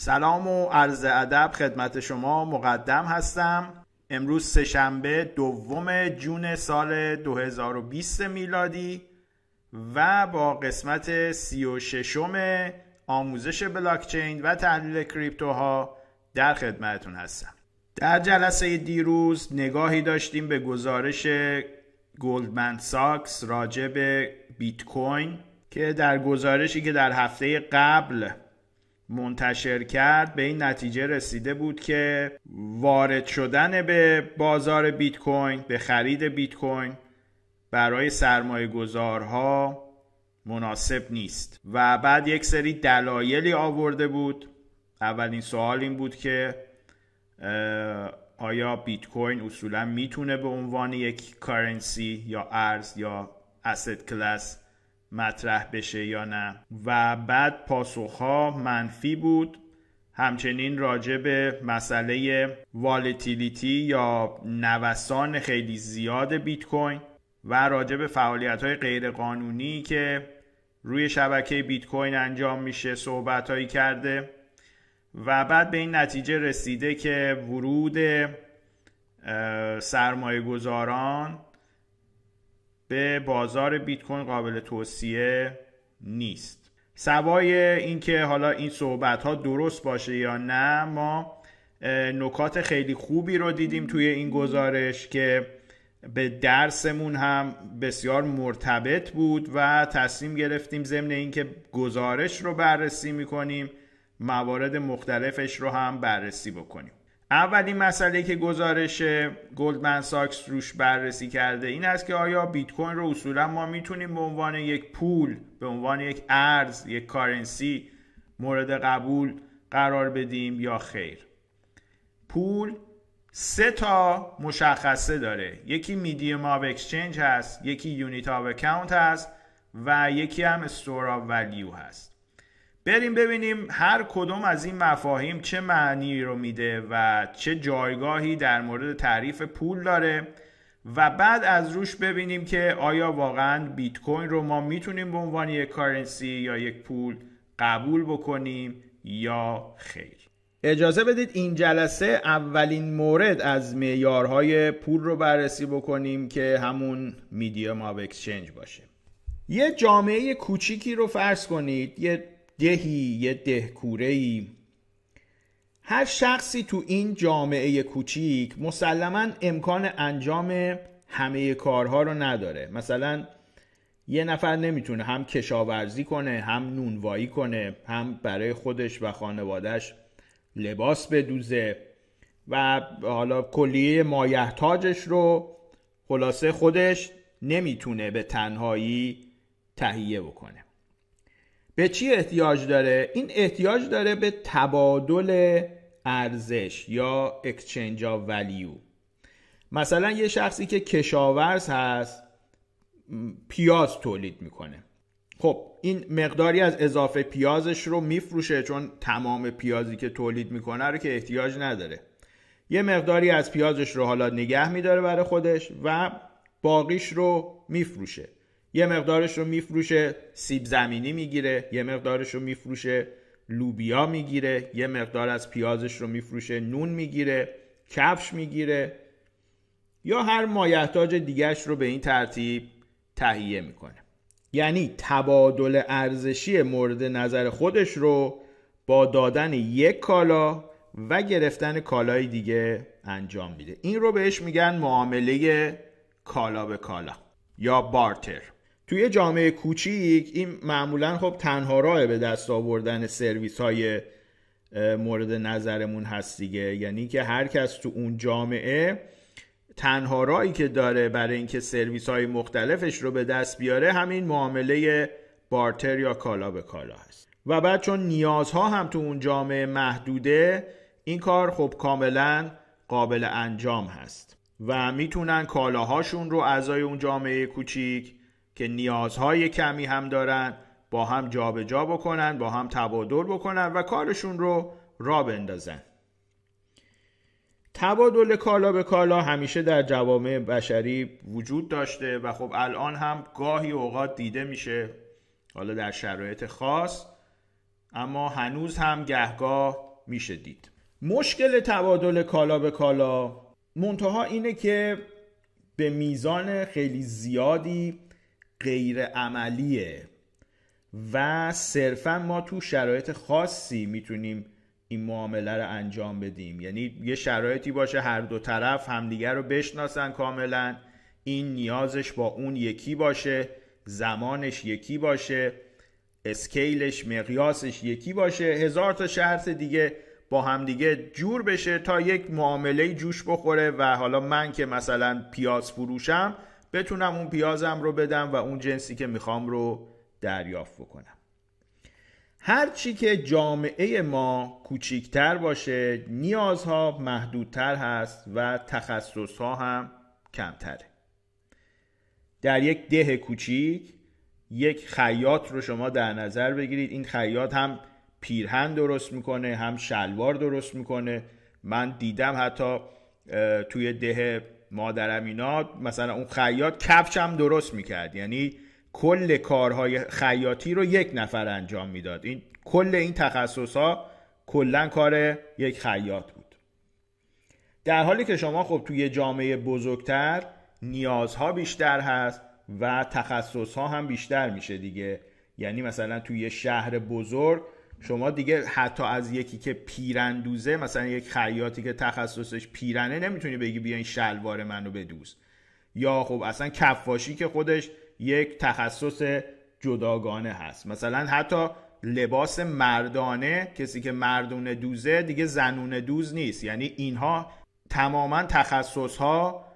سلام و عرض ادب خدمت شما مقدم هستم. امروز سه‌شنبه دوم جون سال 2020 میلادی و با قسمت 36م آموزش بلاکچین و تحلیل کریپتوها در خدمتتون هستم. در جلسه دیروز نگاهی داشتیم به گزارش گلدمن ساکس راجع به بیت کوین که در گزارشی که در هفته قبل منتشر کرد به این نتیجه رسیده بود که وارد شدن به بازار بیت کوین، به خرید بیت کوین برای سرمایه‌گذارها مناسب نیست و بعد یک سری دلایلی آورده بود. اولین سوال این بود که آیا بیت کوین اصولا میتونه به عنوان یک کارنسی یا ارز یا asset class مطرح بشه یا نه، و بعد پاسخها منفی بود. همچنین راجع به مسئله والتیلیتی یا نوسان خیلی زیاد بیت کوین و راجع به فعالیت‌های غیر قانونی که روی شبکه بیت کوین انجام میشه صحبت‌هایی کرده و بعد به این نتیجه رسیده که ورود سرمایه‌گذاران به بازار بیت کوین قابل توصیه نیست. سوای اینکه حالا این صحبت‌ها درست باشه یا نه، ما نکات خیلی خوبی رو دیدیم توی این گزارش که به درسمون هم بسیار مرتبط بود و تصمیم گرفتیم ضمن اینکه گزارش رو بررسی می‌کنیم موارد مختلفش رو هم بررسی بکنیم. اولین مسئله که گزارش گلدمن ساکس روش بررسی کرده این است که آیا بیت کوین رو اصولا ما میتونیم به عنوان یک پول، به عنوان یک ارز، یک کارنسی مورد قبول قرار بدیم یا خیر. پول سه تا مشخصه داره، یکی میدیم آف اکسچنج هست، یکی یونیت آف اکاونت هست و یکی هم استور آف ولیو هست. بریم ببینیم هر کدوم از این مفاهیم چه معنی رو میده و چه جایگاهی در مورد تعریف پول داره و بعد از روش ببینیم که آیا واقعا بیت کوین رو ما میتونیم به عنوان یک کارنسی یا یک پول قبول بکنیم یا خیر. اجازه بدید این جلسه اولین مورد از معیارهای پول رو بررسی بکنیم که همون میدیوم آف اکسچنج باشه. یه جامعه کوچیکی رو فرض کنید، یه دهکوره‌ای. هر شخصی تو این جامعه کوچیک مسلماً امکان انجام همه کارها رو نداره. مثلا یه نفر نمیتونه هم کشاورزی کنه، هم نونوایی کنه، هم برای خودش و خانوادهش لباس بدوزه و حالا کلیه مایحتاجش رو خلاصه خودش نمیتونه به تنهایی تهیه بکنه. به چی احتیاج داره؟ این احتیاج داره به تبادل ارزش یا اکسچنج آف ولیو. مثلا یه شخصی که کشاورز هست پیاز تولید میکنه، خب این مقداری از اضافه پیازش رو میفروشه چون تمام پیازی که تولید میکنه رو که احتیاج نداره. یه مقداری از پیازش رو حالا نگه میداره برای خودش و باقیش رو میفروشه. یه مقدارش رو میفروشه سیب زمینی میگیره، یه مقدارش رو میفروشه لوبیا میگیره، یه مقدار از پیازش رو میفروشه نون میگیره، کفش میگیره یا هر مایحتاج دیگرش رو به این ترتیب تهیه میکنه. یعنی تبادل ارزشی مورد نظر خودش رو با دادن یک کالا و گرفتن کالای دیگه انجام میده. این رو بهش میگن معامله کالا به کالا یا بارتر. توی جامعه کوچیک این معمولا خب تنها راه به دست آوردن سرویس های مورد نظرمون هست دیگه. یعنی که هر کس تو اون جامعه تنها راهی که داره برای اینکه سرویس های مختلفش رو به دست بیاره همین معامله بارتر یا کالا به کالا هست. و بعد چون نیازها هم تو اون جامعه محدوده این کار خب کاملا قابل انجام هست و میتونن کالاهاشون رو اعضای اون جامعه کوچیک که نیازهای کمی هم دارن با هم جابجا بکنن، با هم تبادل بکنن و کارشون رو راه بندازن. تبادل کالا به کالا همیشه در جوامع بشری وجود داشته و خب الان هم گاهی اوقات دیده میشه، حالا در شرایط خاص، اما هنوز هم گهگاه میشه دید. مشکل تبادل کالا به کالا منتها اینه که به میزان خیلی زیادی غیر عملیه و صرفا ما تو شرایط خاصی میتونیم این معامله رو انجام بدیم. یعنی یه شرایطی باشه هر دو طرف همدیگر رو بشناسن کاملا، این نیازش با اون یکی باشه، زمانش یکی باشه، اسکیلش مقیاسش یکی باشه، هزار تا شرط دیگه با همدیگه جور بشه تا یک معامله جوش بخوره و حالا من که مثلا پیاز فروشم بتونم اون پیازم رو بدم و اون جنسی که میخوام رو دریافت بکنم. هرچی که جامعه ما کوچیکتر باشه نیازها محدودتر هست و تخصصها هم کمتره. در یک ده کوچیک یک خیاط رو شما در نظر بگیرید، این خیاط هم پیرهن درست میکنه هم شلوار درست میکنه. من دیدم حتی توی ده مادرم اینا مثلا اون خیاط کفش هم درست میکرد، یعنی کل کارهای خیاطی رو یک نفر انجام میداد. این کل این تخصص ها کلا کار یک خیاط بود، در حالی که شما خب توی جامعه بزرگتر نیازها بیشتر هست و تخصص ها هم بیشتر میشه دیگه. یعنی مثلا توی یه شهر بزرگ شما دیگه حتی از یکی که پیراندوزه، مثلا یک خیاطی که تخصصش پیرنه، نمیتونی بگی بیاین شلوار منو بدوز، یا خب اصلا کفاشی که خودش یک تخصص جداگانه هست. مثلا حتی لباس مردانه، کسی که مردونه دوزه دیگه زنونه دوز نیست. یعنی اینها تماما تخصص ها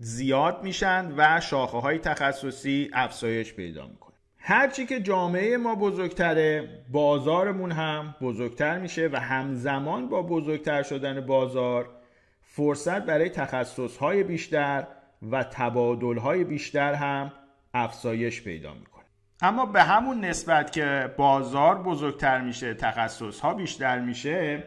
زیاد میشن و شاخه های تخصصی افزایش پیدا میکنه. هرچی که جامعه ما بزرگتره بازارمون هم بزرگتر میشه و همزمان با بزرگتر شدن بازار فرصت برای تخصص های بیشتر و تبادل های بیشتر هم افزایش پیدا میکنه. اما به همون نسبت که بازار بزرگتر میشه، تخصص ها بیشتر میشه،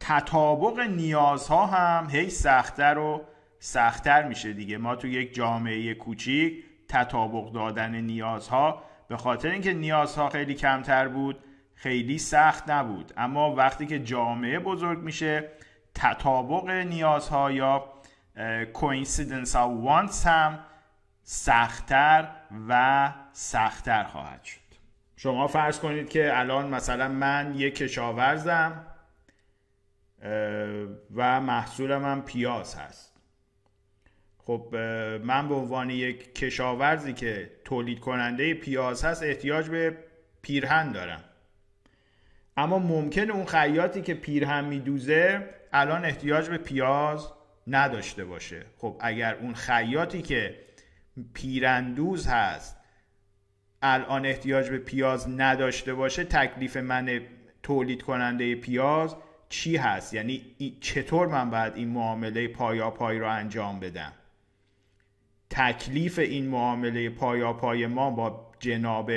تطابق نیازها هم هی سخت‌تر و سخت‌تر میشه دیگه. ما تو یک جامعه کوچیک تطابق دادن نیازها به خاطر اینکه نیازها خیلی کمتر بود خیلی سخت نبود، اما وقتی که جامعه بزرگ میشه تطابق نیازها یا Coincidence of Wants هم سخت‌تر و سخت‌تر خواهد شد. شما فرض کنید که الان مثلا من یک کشاورزم و محصولم هم پیاز هست. خب من به عنوان یک کشاورزی که تولید کننده پیاز هست احتیاج به پیرهن دارم، اما ممکنه اون خیاطی که پیرهن میدوزه الان احتیاج به پیاز نداشته باشه. خب اگر اون خیاطی که پیرندوز هست الان احتیاج به پیاز نداشته باشه، تکلیف من تولید کننده پیاز چی هست؟ یعنی چطور من باید این معامله پایاپای رو انجام بدم؟ تکلیف این معامله پایاپای ما با جناب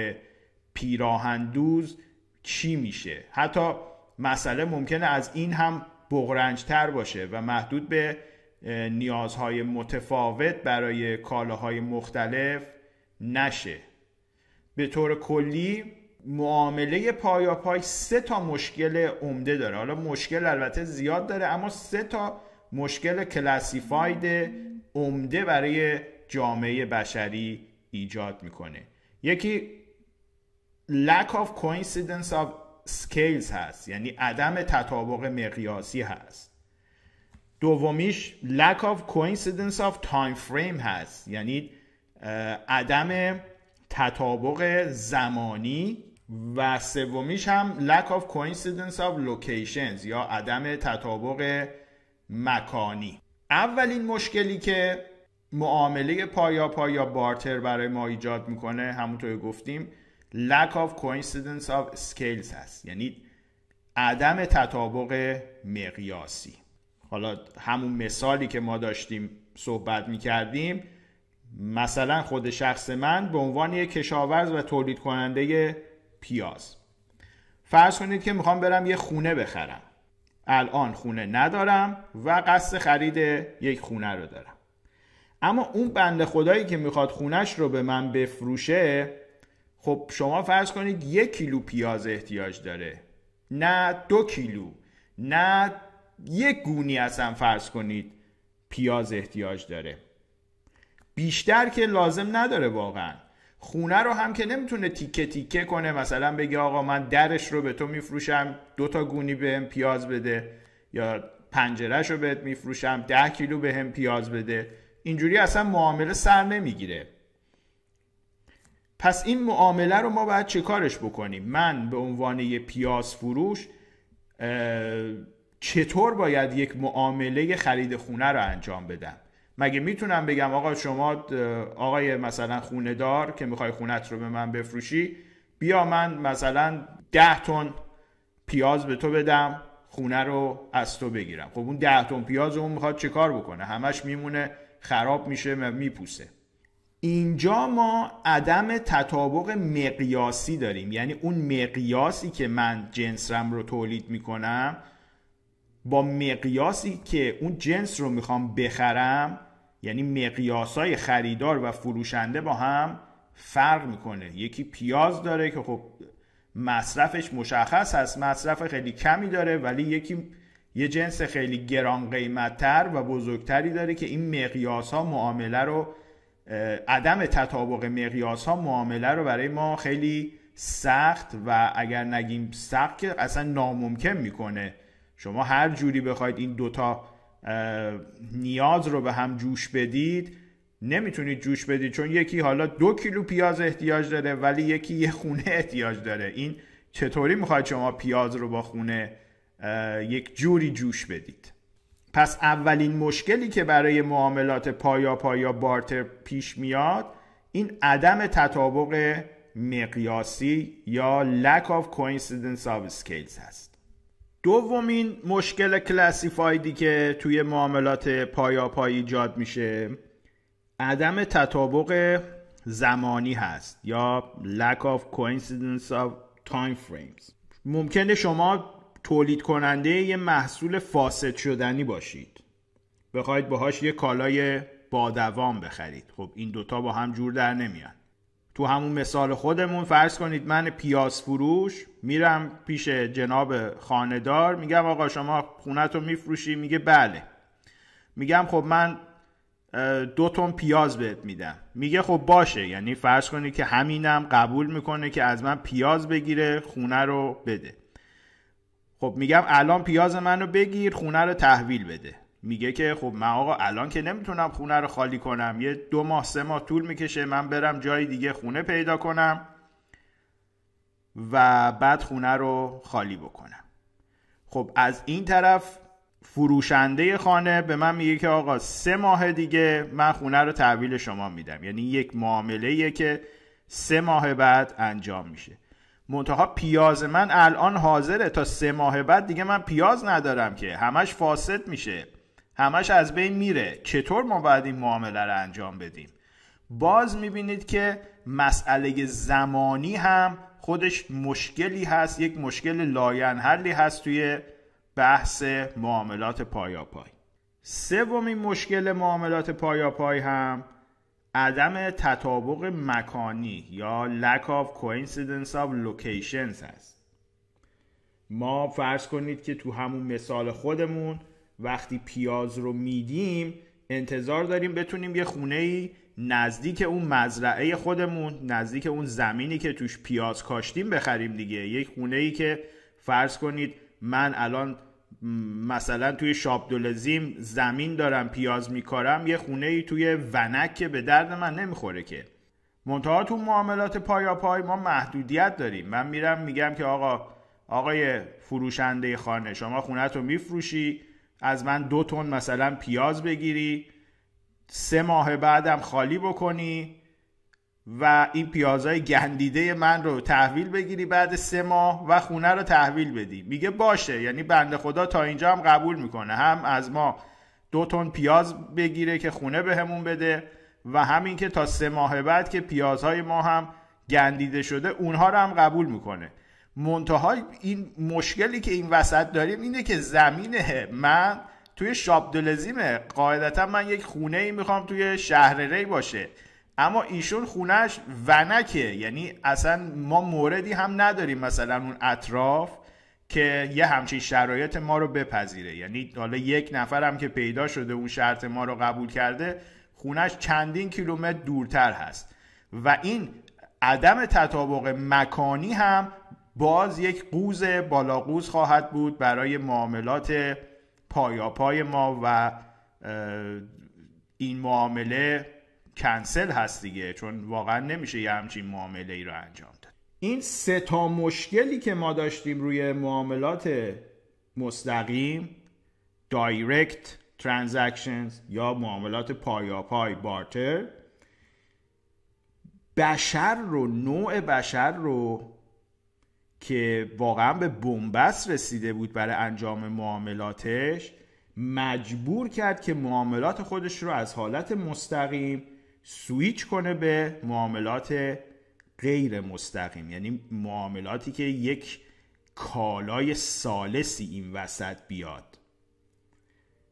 پیراهندوز چی میشه؟ حتی مسئله ممکنه از این هم بغرنج‌تر باشه و محدود به نیازهای متفاوت برای کالاهای مختلف نشه. به طور کلی معامله پایاپای 3 تا مشکل عمده داره. حالا مشکل البته زیاد داره، اما 3 تا مشکل کلاسیفاید عمده برای جامعه بشری ایجاد میکنه. یکی lack of coincidence of scales هست، یعنی عدم تطابق مقیاسی هست. دومیش lack of coincidence of time frame هست، یعنی عدم تطابق زمانی. و سومیش هم lack of coincidence of locations یا عدم تطابق مکانی. اولین مشکلی که معامله پایاپای یا بارتر برای ما ایجاد میکنه همونطور گفتیم lack of coincidence of scales هست، یعنی عدم تطابق مقیاسی. حالا همون مثالی که ما داشتیم صحبت میکردیم، مثلا خود شخص من به عنوان یک کشاورز و تولید کننده پیاز، فرض کنید که میخوام برم یه خونه بخرم، الان خونه ندارم و قصد خرید یک خونه رو دارم، اما اون بنده خدایی که میخواد خونش رو به من بفروشه، خب شما فرض کنید 1 کیلو پیاز احتیاج داره، نه 2 کیلو، نه 1 گونی اصلا فرض کنید پیاز احتیاج داره. بیشتر که لازم نداره واقعا. خونه رو هم که نمیتونه تیکه تیکه کنه، مثلا بگه آقا من درش رو به تو میفروشم 2 تا گونی بهم پیاز بده، یا پنجرهش رو بهت میفروشم 10 کیلو بهم پیاز بده. اینجوری اصلا معامله سر نمیگیره. پس این معامله رو ما باید چه کارش بکنیم؟ من به عنوان یه پیاز فروش چطور باید یک معامله خرید خونه رو انجام بدم؟ مگه میتونم بگم آقا شما آقای مثلا خونه دار که میخوای خونت رو به من بفروشی، بیا من مثلا 10 تن پیاز به تو بدم خونه رو از تو بگیرم. خب اون 10 تن پیاز اون میخواد چه کار بکنه؟ همش میمونه، خراب میشه، میپوسه. اینجا ما عدم تطابق مقیاسی داریم، یعنی اون مقیاسی که من جنسم رو تولید میکنم با مقیاسی که اون جنس رو میخوام بخرم، یعنی مقیاسای خریدار و فروشنده با هم فرق میکنه. یکی پیاز داره که خب مصرفش مشخص هست، مصرف خیلی کمی داره، ولی یکی یه جنس خیلی گران قیمتتر و بزرگتری داره که این مقیاس ها معامله رو، عدم تطابق مقیاس ها معامله رو برای ما خیلی سخت، و اگر نگیم سخت که اصلا ناممکن میکنه. شما هر جوری بخواید این دوتا نیاز رو به هم جوش بدید نمیتونید جوش بدید، چون یکی حالا 2 کیلو پیاز احتیاج داره ولی یکی 1 خونه احتیاج داره. این چطوری میخواید شما پیاز رو با خونه یک جوری جوش بدید؟ پس اولین مشکلی که برای معاملات پایا بارتر پیش میاد این عدم تطابق مقیاسی یا lack of coincidence of scales هست. دومین مشکل کلاسیفایدی که توی معاملات پایاپای ایجاد میشه عدم تطابق زمانی هست، یا lack of coincidence of time frames. ممکنه شما تولید کننده یه محصول فاسد شدنی باشید، بخواید باهاش یه کالای با دوام بخرید. خب این دوتا با هم جور در نمیان. تو همون مثال خودمون فرض کنید من پیاز فروش میرم پیش جناب خانه‌دار میگم آقا شما خونتو میفروشی؟ میگه بله. میگم خب من 2 تن پیاز بهت میدم. میگه خب باشه، یعنی فرض کنید که همینم قبول میکنه که از من پیاز بگیره خونه رو بده. خب میگم الان پیاز منو بگیر خونه رو تحویل بده. میگه که خب من آقا الان که نمیتونم خونه رو خالی کنم، یه 2 ماه 3 ماه طول میکشه، من برم جای دیگه خونه پیدا کنم و بعد خونه رو خالی بکنم. خب از این طرف فروشنده خانه به من میگه که آقا 3 ماه دیگه من خونه رو تحویل شما میدم، یعنی یک معامله‌ایه که 3 ماه بعد انجام میشه. منتها پیاز من الان حاضره، تا 3 ماه بعد دیگه من پیاز ندارم که، همش فاسد میشه، همش از بین میره. چطور ما باید این معامله رو انجام بدیم؟ باز میبینید که مسئله زمانی هم خودش مشکلی هست، یک مشکل لاینحلی هست توی بحث معاملات پایاپای. سومین مشکل معاملات پایاپای هم عدم تطابق مکانی یا lack of coincidence of locations هست. ما فرض کنید که تو همون مثال خودمون وقتی پیاز رو میدیم انتظار داریم بتونیم یه خونه‌ای نزدیک اون مزرعه خودمون، نزدیک اون زمینی که توش پیاز کاشتیم بخریم دیگه. یک خونه‌ای که فرض کنید من الان مثلا توی شابدولزیم زمین دارم پیاز میکارم، یه خونه‌ای توی ونک که به درد من نمیخوره که. منتها تو معاملات پایاپای ما محدودیت داریم. من میرم میگم که آقای فروشنده خانه شما خونت رو میفروشی، از من 2 تن مثلا پیاز بگیری، 3 ماه بعدم خالی بکنی و این پیازهای گندیده من رو تحویل بگیری بعد 3 ماه و خونه رو تحویل بدی. میگه باشه، یعنی بنده خدا تا اینجا هم قبول میکنه، هم از ما 2 تن پیاز بگیره که خونه بهمون بده و همین که تا 3 ماه بعد که پیازهای ما هم گندیده شده اونها رو هم قبول میکنه. منتها این مشکلی که این وسط داریم اینه که زمینه من توی شابدلزیمه، قاعدتا من یک خونه ای میخوام توی شهر ری باشه، اما ایشون خونهش ونکه، یعنی اصلا ما موردی هم نداریم مثلا اون اطراف که یه همچین شرایط ما رو بپذیره. یعنی حالا یک نفرم که پیدا شده اون شرط ما رو قبول کرده، خونش چندین کیلومتر دورتر هست و این عدم تطابق مکانی هم باز یک قوز بالاقوز خواهد بود برای معاملات پایاپای ما و این معامله کنسل هست دیگه، چون واقعا نمیشه یه همچین معامله ای رو انجام داد. این سه تا مشکلی که ما داشتیم روی معاملات مستقیم، دایرکت ترانزکشنز یا معاملات پایاپای بارتر، بشر رو، نوع بشر رو که واقعا به بنبست رسیده بود برای انجام معاملاتش، مجبور کرد که معاملات خودش رو از حالت مستقیم سویچ کنه به معاملات غیر مستقیم، یعنی معاملاتی که یک کالای ثالثی این وسط بیاد.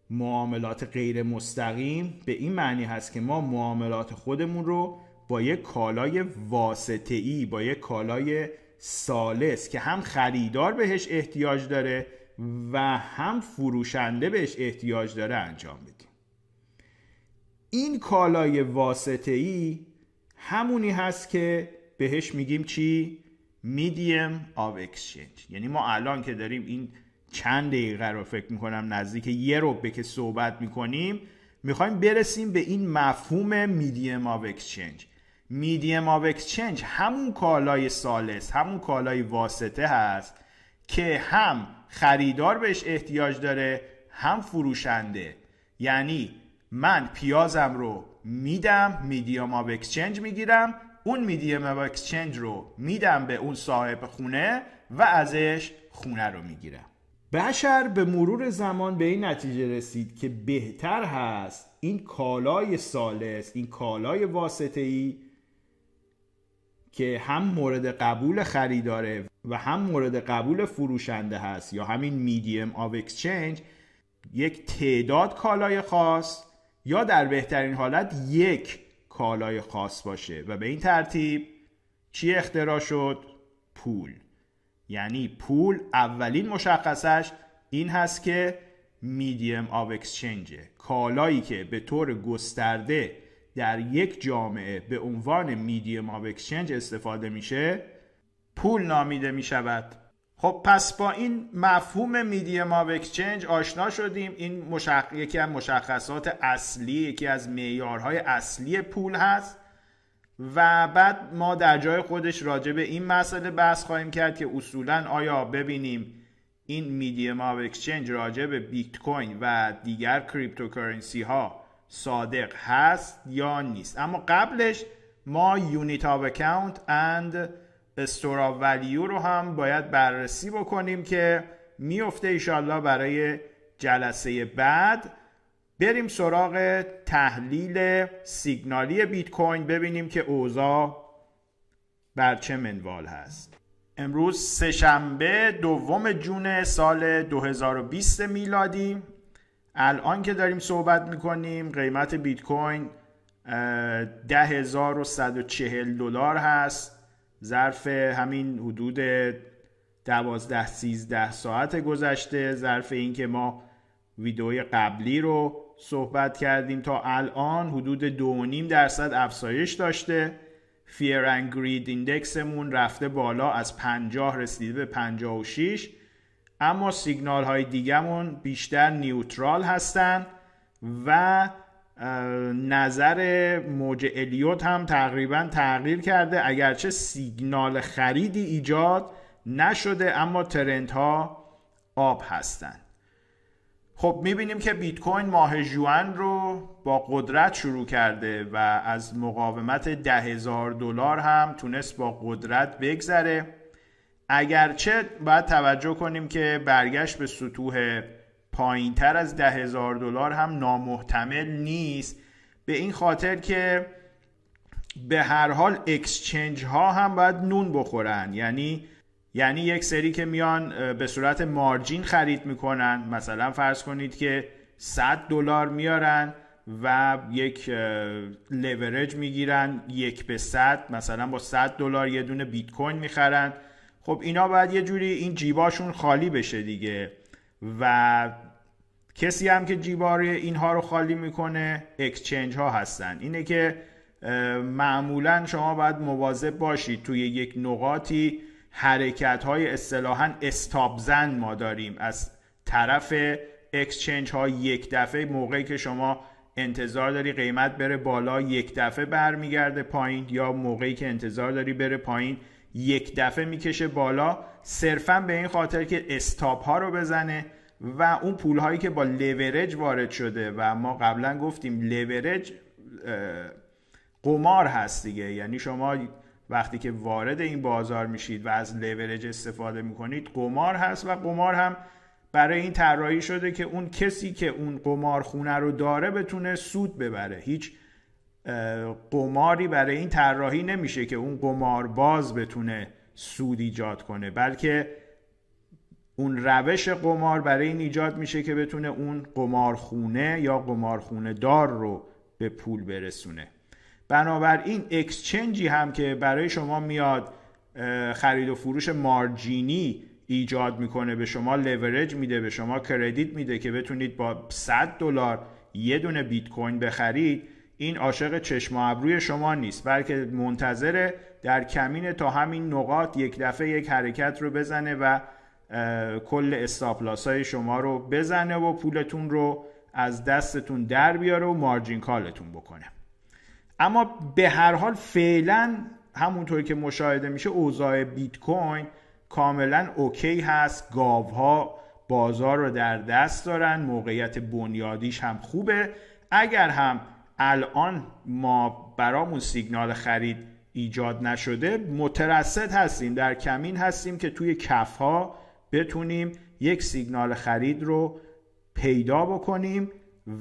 معاملات غیر مستقیم به این معنی هست که ما معاملات خودمون رو با یک کالای واسطه‌ای، با یک کالای ثالث که هم خریدار بهش احتیاج داره و هم فروشنده بهش احتیاج داره انجام بدیم. این کالای واسطه‌ای همونی هست که بهش میگیم چی؟ Medium of Exchange. یعنی ما الان که داریم این چند دقیقه رو فکر میکنم نزدیک یه ربع که صحبت میکنیم، میخوایم برسیم به این مفهوم Medium of Exchange. Medium of Exchange همون کالای ثالث، همون کالای واسطه هست که هم خریدار بهش احتیاج داره هم فروشنده. یعنی من پیازم رو میدم، میدیوم آف اکسچنج میگیرم، اون میدیوم آف اکسچنج رو میدم به اون صاحب خونه و ازش خونه رو میگیرم. بشر به مرور زمان به این نتیجه رسید که بهتر هست این کالای ثالث، این کالای واسطه‌ای که هم مورد قبول خریداره و هم مورد قبول فروشنده هست یا همین میدیم آف اکسچنج، یک تعداد کالای خاص یا در بهترین حالت یک کالای خاص باشه و به این ترتیب چی اختراع شد؟ پول. یعنی پول اولین مشخصش این هست که میدیم آف اکسچنج، کالایی که به طور گسترده در یک جامعه به عنوان میدیم آف اکسچنج استفاده میشه، پول نامیده میشود. خب پس با این مفهوم میدیم آف اکسچنج آشنا شدیم. این یکی از مشخصات اصلی، یکی از معیارهای اصلی پول هست و بعد ما در جای خودش راجع به این مسئله بحث خواهیم کرد که اصولاً آیا ببینیم این میدیم آف اکسچنج راجع به بیت کوین و دیگر کریپتوکارنسی ها صادق هست یا نیست. اما قبلش ما یونیت آف اکاونت اند استور آف ولیو رو هم باید بررسی بکنیم که میفته ایشالله برای جلسه بعد. بریم سراغ تحلیل سیگنالی بیت کوین، ببینیم که اوضاع بر چه منوال هست. امروز سه‌شنبه دوم جون سال 2020 میلادی، الان که داریم صحبت میکنیم قیمت بیت کوین $10,140 هست. ظرف همین حدود 12-13 ساعت گذشته، ظرف این که ما ویدئوی قبلی رو صحبت کردیم تا الان، حدود 2.5% افزایش داشته. Fear and Greed Index مون رفته بالا، از 50 رسیده به 56، اما سیگنال های دیگمون بیشتر نیوترال هستن و نظر موج الیوت هم تقریبا تغییر کرده، اگرچه سیگنال خریدی ایجاد نشده اما ترند ها آب هستن. خب میبینیم که بیت کوین ماه ژوئن رو با قدرت شروع کرده و از مقاومت $10,000 هم تونست با قدرت بگذره، اگرچه باید توجه کنیم که برگشت به سطوح پایین تر از $10,000 هم نامحتمل نیست، به این خاطر که به هر حال اکسچنج ها هم باید نون بخورن. یعنی یک سری که میان به صورت مارجین خرید میکنن، مثلا فرض کنید که $100 میارن و یک لیوریج میگیرن 1/100، مثلا با $100 یه دونه بیت کوین میخرن. خب اینا باید یه جوری این جیباشون خالی بشه دیگه، و کسی هم که جیباری اینها رو خالی میکنه اکسچنج ها هستن. اینه که معمولا شما باید مواظب باشید توی یک نقاطی حرکت های اصطلاحاً استاب زن ما داریم از طرف اکسچنج ها، یک دفعه موقعی که شما انتظار داری قیمت بره بالا یک دفعه برمیگرده پایین، یا موقعی که انتظار داری بره پایین یک دفعه میکشه بالا، صرفاً به این خاطر که استاب ها رو بزنه و اون پول هایی که با لیوریج وارد شده و ما قبلا گفتیم لیوریج قمار هست دیگه، یعنی شما وقتی که وارد این بازار میشید و از لیوریج استفاده میکنید قمار هست، و قمار هم برای این طراحی شده که اون کسی که اون قمارخونه رو داره بتونه سود ببره. هیچ قماری برای این طراحی نمیشه که اون قمارباز بتونه سود ایجاد کنه، بلکه اون روش قمار برای این ایجاد میشه که بتونه اون قمارخونه یا قمارخونه دار رو به پول برسونه. بنابراین اکسچنجی هم که برای شما میاد خرید و فروش مارجینی ایجاد میکنه، به شما لیوریج میده، به شما کردیت میده که بتونید با $100 یه دونه بیت کوین بخرید، این عاشق چشم و ابروی شما نیست، بلکه منتظره در کمین تا همین نقاط یک دفعه یک حرکت رو بزنه و کل استاپلاس های شما رو بزنه و پولتون رو از دستتون در بیاره و مارجین کالتون بکنه. اما به هر حال فعلا همونطور که مشاهده میشه اوضاع بیت کوین کاملا اوکی هست، گاوها بازار رو در دست دارن، موقعیت بنیادیش هم خوبه. اگر هم الان ما برامون سیگنال خرید ایجاد نشده مترصد هستیم، در کمین هستیم که توی کفها بتونیم یک سیگنال خرید رو پیدا بکنیم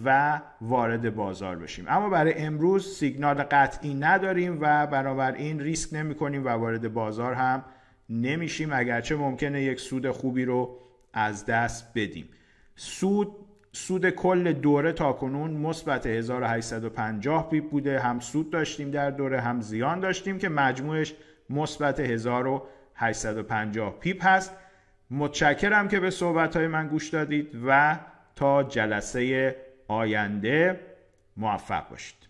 و وارد بازار بشیم. اما برای امروز سیگنال قطعی نداریم و بنابراین ریسک نمی کنیم و وارد بازار هم نمیشیم، اگرچه ممکنه یک سود خوبی رو از دست بدیم. سود کل دوره تا کنون مثبت 1850 پیپ بوده، هم سود داشتیم در دوره هم زیان داشتیم که مجموعش مثبت 1850 پیپ هست. متشکرم که به صحبت‌های من گوش دادید و تا جلسه آینده موفق باشید.